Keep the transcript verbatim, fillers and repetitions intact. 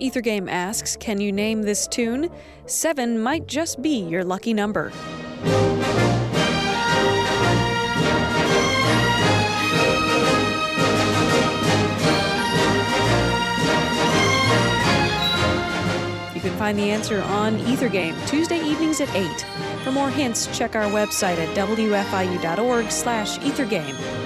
Ethergame asks, can you name this tune? Seven might just be your lucky number. You can find the answer on Ethergame Tuesday evenings at eight. For more hints, check our website at w f i u dot org slash ethergame.